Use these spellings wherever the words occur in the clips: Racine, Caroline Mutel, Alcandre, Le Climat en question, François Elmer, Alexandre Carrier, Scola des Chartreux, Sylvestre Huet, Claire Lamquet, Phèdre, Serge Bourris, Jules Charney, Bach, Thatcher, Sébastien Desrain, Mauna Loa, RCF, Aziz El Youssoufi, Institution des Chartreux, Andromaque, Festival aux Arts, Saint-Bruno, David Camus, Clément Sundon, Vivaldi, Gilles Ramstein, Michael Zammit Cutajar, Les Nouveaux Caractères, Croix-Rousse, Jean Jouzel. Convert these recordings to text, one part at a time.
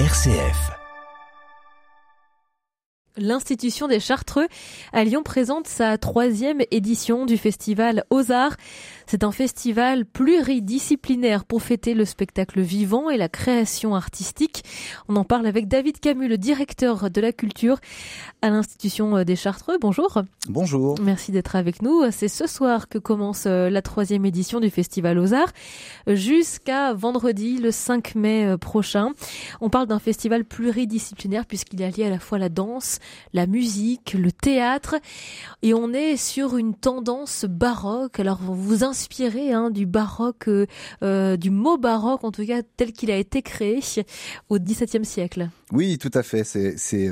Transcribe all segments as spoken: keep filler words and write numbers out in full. R C F. L'Institution des Chartreux à Lyon présente sa troisième édition du Festival aux Arts. C'est un festival pluridisciplinaire pour fêter le spectacle vivant et la création artistique. On en parle avec David Camus, le directeur de la culture à l'Institution des Chartreux. Bonjour. Bonjour. Merci d'être avec nous. C'est ce soir que commence la troisième édition du Festival aux Arts jusqu'à vendredi, le cinq mai prochain. On parle d'un festival pluridisciplinaire puisqu'il y a lié à la fois la danse, la musique, le théâtre, et on est sur une tendance baroque. Alors vous vous inspirez hein, du baroque, euh, du mot baroque en tout cas tel qu'il a été créé au dix-septième siècle. Oui, tout à fait. C'est, c'est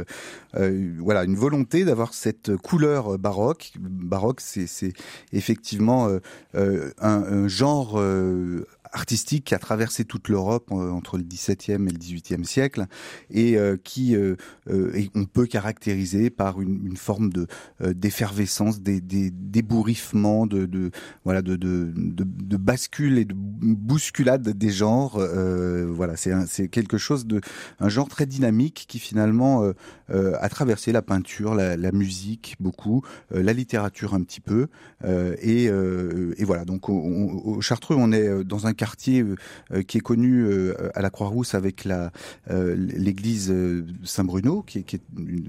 euh, voilà une volonté d'avoir cette couleur baroque. Baroque, c'est, c'est effectivement euh, euh, un, un genre euh, artistique qui a traversé toute l'Europe euh, entre le dix-septième et le dix-huitième siècle et euh, qui euh, euh, et on peut caractériser par une, une forme de euh, d'effervescence, des, des débouriffements, de, de voilà de de, de de bascule et de bousculade des genres. Euh, voilà, c'est un, c'est quelque chose de un genre très dynamique qui finalement euh, euh, a traversé la peinture, la, la musique beaucoup, euh, la littérature un petit peu euh, et euh, et voilà donc au Chartreux on est dans un quartier qui est connu à la Croix-Rousse avec la, l'église Saint-Bruno, qui est, qui est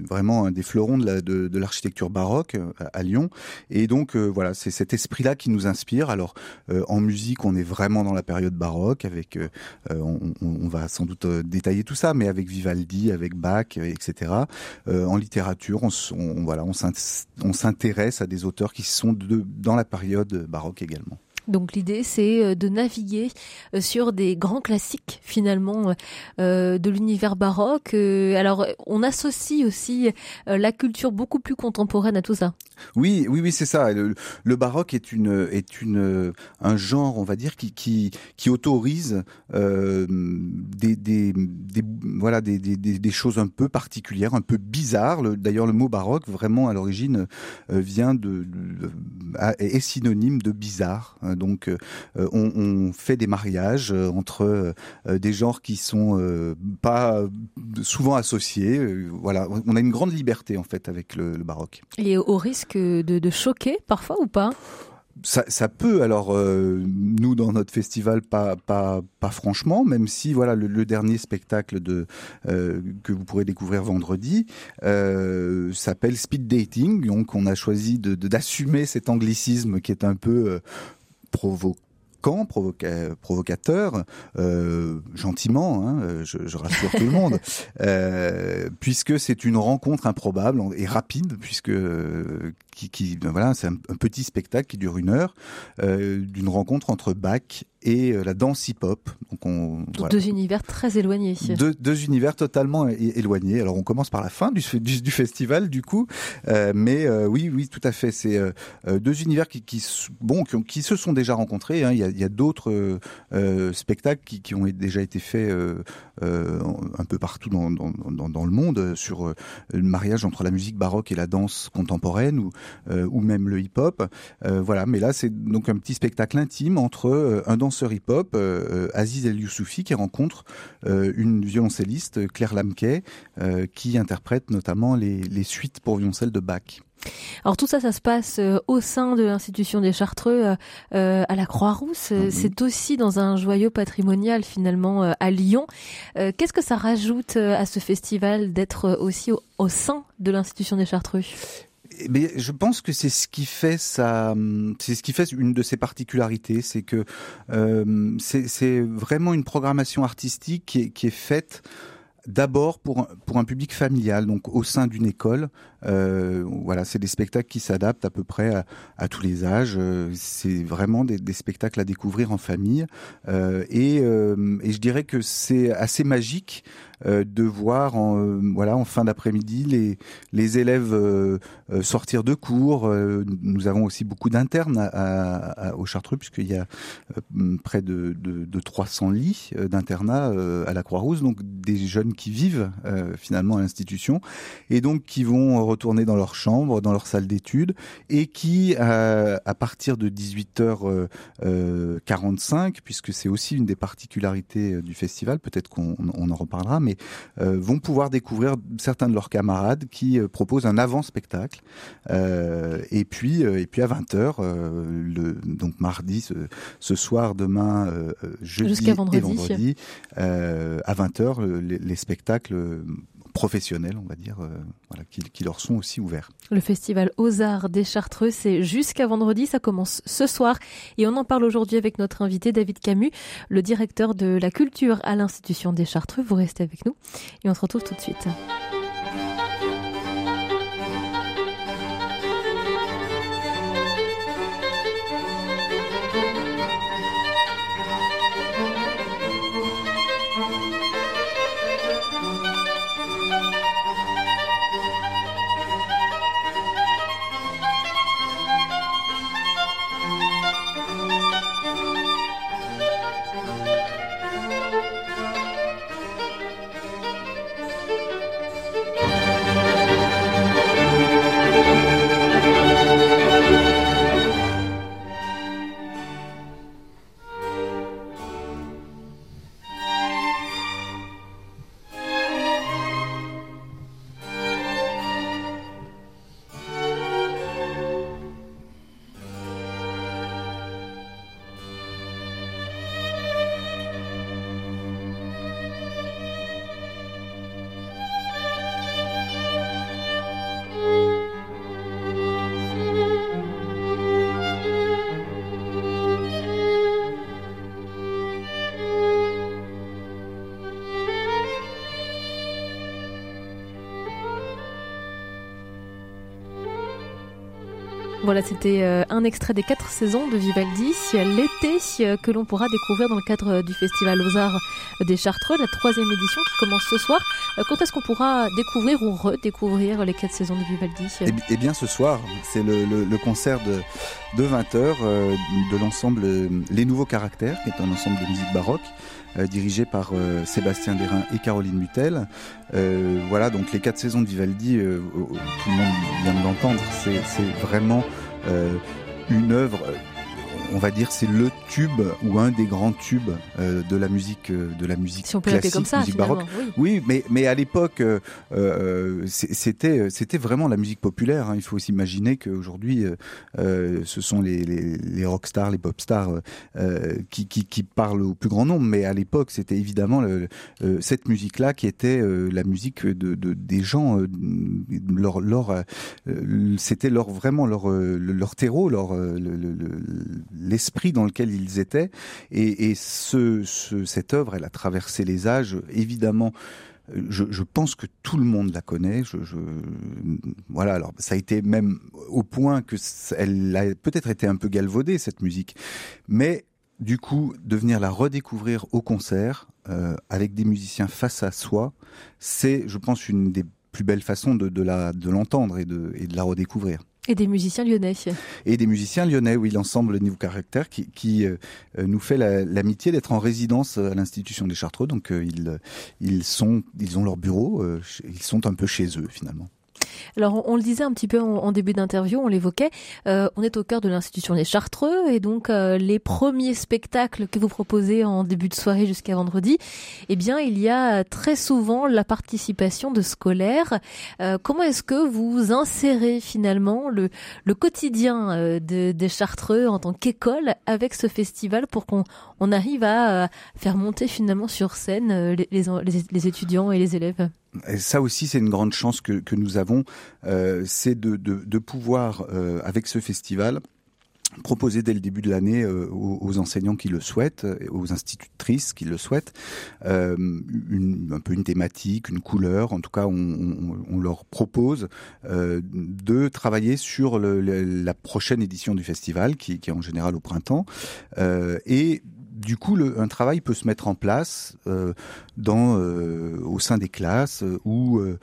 vraiment un des fleurons de, la, de, de l'architecture baroque à Lyon. Et donc, euh, voilà, c'est cet esprit-là qui nous inspire. Alors, euh, en musique, on est vraiment dans la période baroque. Avec, euh, on, on va sans doute détailler tout ça, mais avec Vivaldi, avec Bach, et cetera. Euh, en littérature, on, on, voilà, on s'intéresse à des auteurs qui sont de, dans la période baroque également. Donc l'idée, c'est de naviguer sur des grands classiques, finalement, euh, de l'univers baroque. Alors, on associe aussi la culture beaucoup plus contemporaine à tout ça. Oui, oui, oui, c'est ça. Le, le baroque est une, est une, un genre, on va dire, qui, qui, qui autorise euh, des, des, des, voilà, des, des, des choses un peu particulières, un peu bizarres. Le, d'ailleurs, le mot baroque, vraiment à l'origine, vient de, de est synonyme de bizarre. Donc, euh, on, on fait des mariages entre euh, des genres qui sont euh, pas souvent associés. Euh, voilà, on a une grande liberté en fait avec le, le baroque. Et au risque de, de choquer parfois ou pas ? Ça, ça peut, alors euh, nous dans notre festival pas pas pas franchement, même si voilà le, le dernier spectacle de euh, que vous pourrez découvrir vendredi euh, s'appelle Speed Dating, donc on a choisi de, de d'assumer cet anglicisme qui est un peu euh, provoqué. Quand provoca- provocateur, euh, gentiment, hein, je, je rassure tout le monde, euh, puisque c'est une rencontre improbable et rapide, puisque euh, qui, qui, ben voilà, c'est un, un petit spectacle qui dure une heure, euh, d'une rencontre entre Bach et euh, la danse hip-hop. Donc on, Donc voilà. Deux univers très éloignés. Deux, deux univers totalement é- éloignés. Alors on commence par la fin du, du, du festival, du coup, euh, mais euh, oui, oui, tout à fait. C'est euh, deux univers qui, qui, bon, qui, qui se sont déjà rencontrés. Hein, il y a Il y a d'autres euh, euh, spectacles qui, qui ont déjà été faits euh, euh, un peu partout dans, dans, dans, dans le monde sur euh, le mariage entre la musique baroque et la danse contemporaine ou, euh, ou même le hip-hop. Euh, voilà, mais là, c'est donc un petit spectacle intime entre euh, un danseur hip-hop, euh, Aziz El Youssoufi, qui rencontre euh, une violoncelliste, Claire Lamquet, euh, qui interprète notamment les, les suites pour violoncelle de Bach. Alors tout ça, ça se passe au sein de l'Institution des Chartreux euh, à la Croix-Rousse. Mmh. C'est aussi dans un joyau patrimonial finalement à Lyon. Euh, qu'est-ce que ça rajoute à ce festival d'être aussi au, au sein de l'Institution des Chartreux ? Mais je pense que c'est ce qui fait ça, c'est ce qui fait une de ses particularités, c'est que euh, c'est, c'est vraiment une programmation artistique qui est, qui est faite. D'abord pour pour un public familial, donc au sein d'une école, euh, voilà, c'est des spectacles qui s'adaptent à peu près à, à tous les âges. Euh, c'est vraiment des, des spectacles à découvrir en famille, euh, et euh, et je dirais que c'est assez magique euh, de voir en euh, voilà en fin d'après-midi les les élèves euh, euh, sortir de cours. Euh, nous avons aussi beaucoup d'internes à, à, à, au Chartreux puisqu'il y a euh, près de, de de trois cents lits d'internat euh, à la Croix-Rousse, donc des jeunes qui vivent euh, finalement à l'institution et donc qui vont retourner dans leur chambre, dans leur salle d'études et qui, euh, à partir de dix-huit heures quarante-cinq, puisque c'est aussi une des particularités du festival, peut-être qu'on on en reparlera, mais et euh, vont pouvoir découvrir certains de leurs camarades qui euh, proposent un avant-spectacle. Euh, et puis, euh, et puis à vingt heures, euh, le, donc mardi, ce, ce soir, demain, euh, jeudi vendredi. et vendredi, euh, à vingt heures, les, les spectacles professionnels, on va dire, euh, voilà, qui, qui leur sont aussi ouverts. Le Festival aux Arts des Chartreux, c'est jusqu'à vendredi, ça commence ce soir. Et on en parle aujourd'hui avec notre invité David Camus, le directeur de la culture à l'Institution des Chartreux. Vous restez avec nous et on se retrouve tout de suite. Voilà, c'était un extrait des quatre saisons de Vivaldi, l'été, que l'on pourra découvrir dans le cadre du Festival aux Arts des Chartreux, la troisième édition qui commence ce soir. Quand est-ce qu'on pourra découvrir ou redécouvrir les quatre saisons de Vivaldi ? Eh bien ce soir, c'est le, le, le concert de, de vingt heures de l'ensemble Les Nouveaux Caractères, qui est un ensemble de musique baroque, Euh, dirigé par euh, Sébastien Desrain et Caroline Mutel. Euh, voilà, donc les quatre saisons de Vivaldi, euh, euh, tout le monde vient de l'entendre, c'est, c'est vraiment euh, une œuvre, on va dire, c'est le tube ou un des grands tubes euh, de la musique, euh, de la musique si on peut classique, comme ça, musique baroque. Oui, oui mais, mais à l'époque, euh, euh, c'était, c'était vraiment la musique populaire. Hein. Il faut s'imaginer qu'aujourd'hui, euh, ce sont les, les, les rock stars, les pop stars euh, qui, qui, qui parlent au plus grand nombre. Mais à l'époque, c'était évidemment le, euh, cette musique-là qui était euh, la musique de, de, des gens. Euh, leur, leur, euh, c'était leur, vraiment leur, leur terreau, leur... Le, le, le, l'esprit dans lequel ils étaient, et, et ce, ce, cette œuvre, elle a traversé les âges, évidemment. Je, je pense que tout le monde la connaît. Je, je, voilà. Alors, ça a été même au point que elle a peut-être été un peu galvaudée, cette musique, mais du coup, de venir la redécouvrir au concert euh, avec des musiciens face à soi, c'est, je pense, une des plus belles façons de, de la, de l'entendre et de, et de la redécouvrir. Et des musiciens lyonnais. Et des musiciens lyonnais, oui, l'ensemble Nouveau Caractère qui, qui euh, nous fait la, l'amitié d'être en résidence à l'Institution des Chartreux. Donc euh, ils, ils, sont, ils ont leur bureau, euh, ils sont un peu chez eux finalement. Alors on le disait un petit peu en, en début d'interview, on l'évoquait, euh, on est au cœur de l'Institution des Chartreux et donc euh, les premiers spectacles que vous proposez en début de soirée jusqu'à vendredi, eh bien il y a très souvent la participation de scolaires. Euh, comment est-ce que vous insérez finalement le, le quotidien euh, de, des Chartreux en tant qu'école avec ce festival pour qu'on on arrive à euh, faire monter finalement sur scène euh, les, les, les étudiants et les élèves ? Et ça aussi, c'est une grande chance que, que nous avons, euh, c'est de, de, de pouvoir, euh, avec ce festival, proposer dès le début de l'année euh, aux, aux enseignants qui le souhaitent, aux institutrices qui le souhaitent, euh, une, un peu une thématique, une couleur. En tout cas, on, on, on leur propose euh, de travailler sur le, le, la prochaine édition du festival, qui, qui est en général au printemps, euh, et du coup, le, un travail peut se mettre en place euh, dans, euh, au sein des classes euh, ou euh,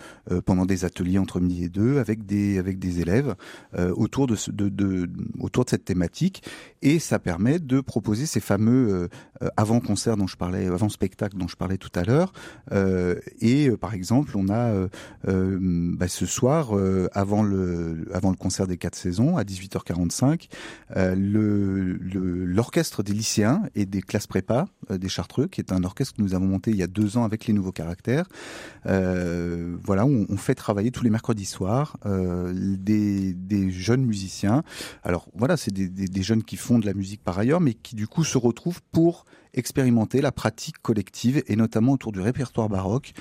pendant des ateliers entre midi et deux avec des, avec des élèves euh, autour, de, de, de, autour de cette thématique. Et ça permet de proposer ces fameux euh, avant-concerts dont je parlais, avant-spectacles dont je parlais tout à l'heure. Euh, et euh, par exemple, on a euh, euh, bah, ce soir, euh, avant, le, avant le concert des quatre saisons, à dix-huit heures quarante-cinq, euh, le, le, l'orchestre des lycéens et des des classes prépa euh, des Chartreux, qui est un orchestre que nous avons monté il y a deux ans avec les Nouveaux Caractères. Euh, voilà, on, on fait travailler tous les mercredis soirs euh, des, des jeunes musiciens. Alors voilà, c'est des, des, des jeunes qui font de la musique par ailleurs, mais qui du coup se retrouvent pour expérimenter la pratique collective, et notamment autour du répertoire baroque,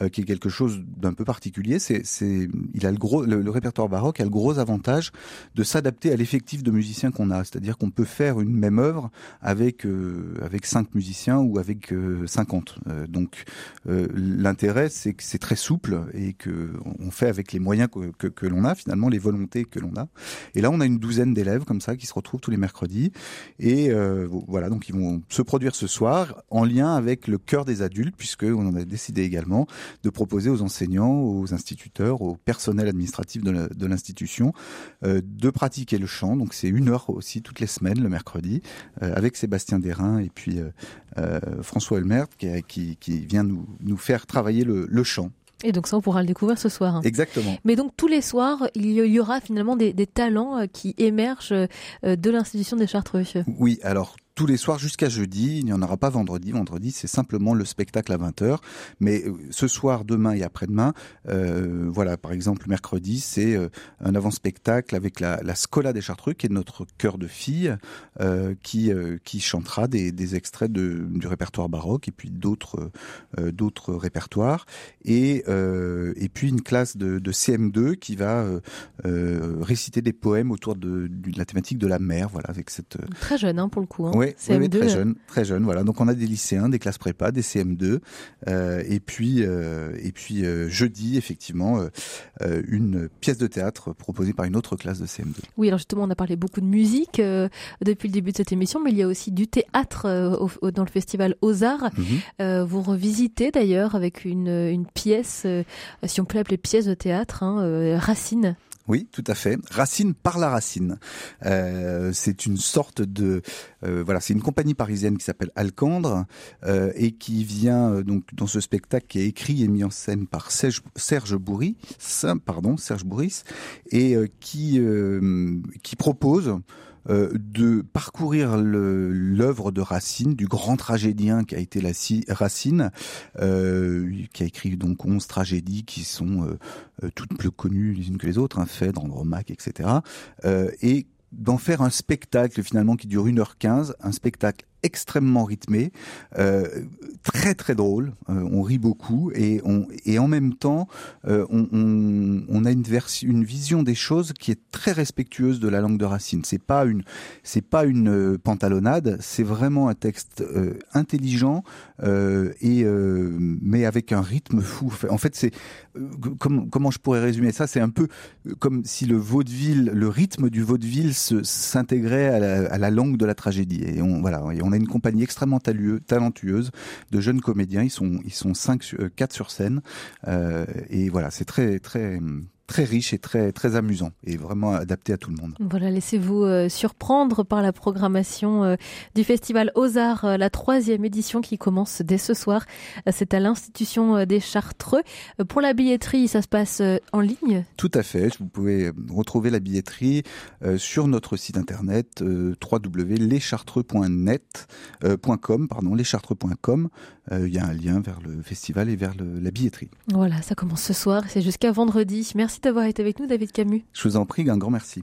euh, qui est quelque chose d'un peu particulier. C'est, c'est, il a le, gros, le, le répertoire baroque a le gros avantage de s'adapter à l'effectif de musiciens qu'on a, c'est-à-dire qu'on peut faire une même œuvre avec euh, avec cinq musiciens ou avec euh, cinquante. Euh, donc euh, l'intérêt, c'est que c'est très souple et que on fait avec les moyens que, que, que l'on a, finalement les volontés que l'on a. Et là, on a une douzaine d'élèves comme ça qui se retrouvent tous les mercredis, et euh, voilà, donc ils vont se produire ce soir, en lien avec le cœur des adultes, puisqu'on en a décidé également de proposer aux enseignants, aux instituteurs, au personnel administratif de, la, de l'institution, euh, de pratiquer le chant. Donc c'est une heure aussi toutes les semaines, le mercredi, euh, avec Sébastien Desrain et puis euh, euh, François Elmer, qui, qui, qui vient nous, nous faire travailler le, le chant. Et donc ça, on pourra le découvrir ce soir. Exactement. Mais donc tous les soirs, il y aura finalement des, des talents qui émergent de l'Institution des Chartreux. Oui, alors tous les soirs jusqu'à jeudi, il n'y en aura pas vendredi. Vendredi, c'est simplement le spectacle à vingt heures. Mais ce soir, demain et après-demain, euh, voilà, par exemple, mercredi, c'est un avant-spectacle avec la, la Scola des Chartreux, qui est notre chœur de filles, euh, qui, euh, qui chantera des, des extraits de, du répertoire baroque et puis d'autres, euh, d'autres répertoires. Et, euh, et puis une classe de, de C M deux qui va euh, réciter des poèmes autour de, de la thématique de la mer. Voilà, avec cette... Très jeune, hein, pour le coup. Hein. Ouais. Oui, oui, très jeune, très jeune. Voilà. Donc on a des lycéens, des classes prépa, des C M deux, euh, et puis euh, et puis euh, jeudi effectivement euh, une pièce de théâtre proposée par une autre classe de C M deux. Oui, alors justement, on a parlé beaucoup de musique euh, depuis le début de cette émission, mais il y a aussi du théâtre euh, au, dans le Festival aux Arts. Mmh. Euh, vous revisitez d'ailleurs avec une une pièce, euh, si on peut l'appeler pièce de théâtre, hein, euh, Racine. Oui, tout à fait. Racine par la Racine. Euh, c'est une sorte de euh, voilà, c'est une compagnie parisienne qui s'appelle Alcandre euh, et qui vient euh, donc dans ce spectacle qui est écrit et mis en scène par Serge, Serge Bourris, pardon, Serge Bourris, et euh, qui euh, qui propose Euh, de parcourir le, l'œuvre de Racine, du grand tragédien qui a été la Racine, euh, qui a écrit donc onze tragédies qui sont euh, toutes plus connues les unes que les autres, hein, Phèdre, Andromaque, et cetera. Euh, et d'en faire un spectacle finalement qui dure une heure quinze, un spectacle extrêmement rythmé, euh, très très drôle, euh, on rit beaucoup et, on, et en même temps euh, on, on, on a une, version, une vision des choses qui est très respectueuse de la langue de Racine. C'est pas une, c'est pas une euh, pantalonnade, c'est vraiment un texte euh, intelligent euh, et euh, mais avec un rythme fou. En fait, c'est euh, comme, comment je pourrais résumer ça, c'est un peu comme si le vaudeville, le rythme du vaudeville se, s'intégrait à la, à la langue de la tragédie. Et on, voilà, et on On a une compagnie extrêmement talentueuse de jeunes comédiens. Ils sont, ils sont cinq, quatre sur scène. Euh, et voilà, c'est très, très... très riche et très, très amusant, et vraiment adapté à tout le monde. Voilà, laissez-vous euh, surprendre par la programmation euh, du Festival aux Arts, euh, la troisième édition qui commence dès ce soir. Euh, c'est à l'Institution euh, des Chartreux. Euh, pour la billetterie, ça se passe euh, en ligne ? Tout à fait. Vous pouvez retrouver la billetterie euh, sur notre site internet euh, w w w point les chartreux point net, euh, .com, pardon, les chartreux point com. Il euh, y a un lien vers le festival et vers le, la billetterie. Voilà, ça commence ce soir, c'est jusqu'à vendredi. Merci d'avoir été avec nous, David Camus. Je vous en prie, un grand merci.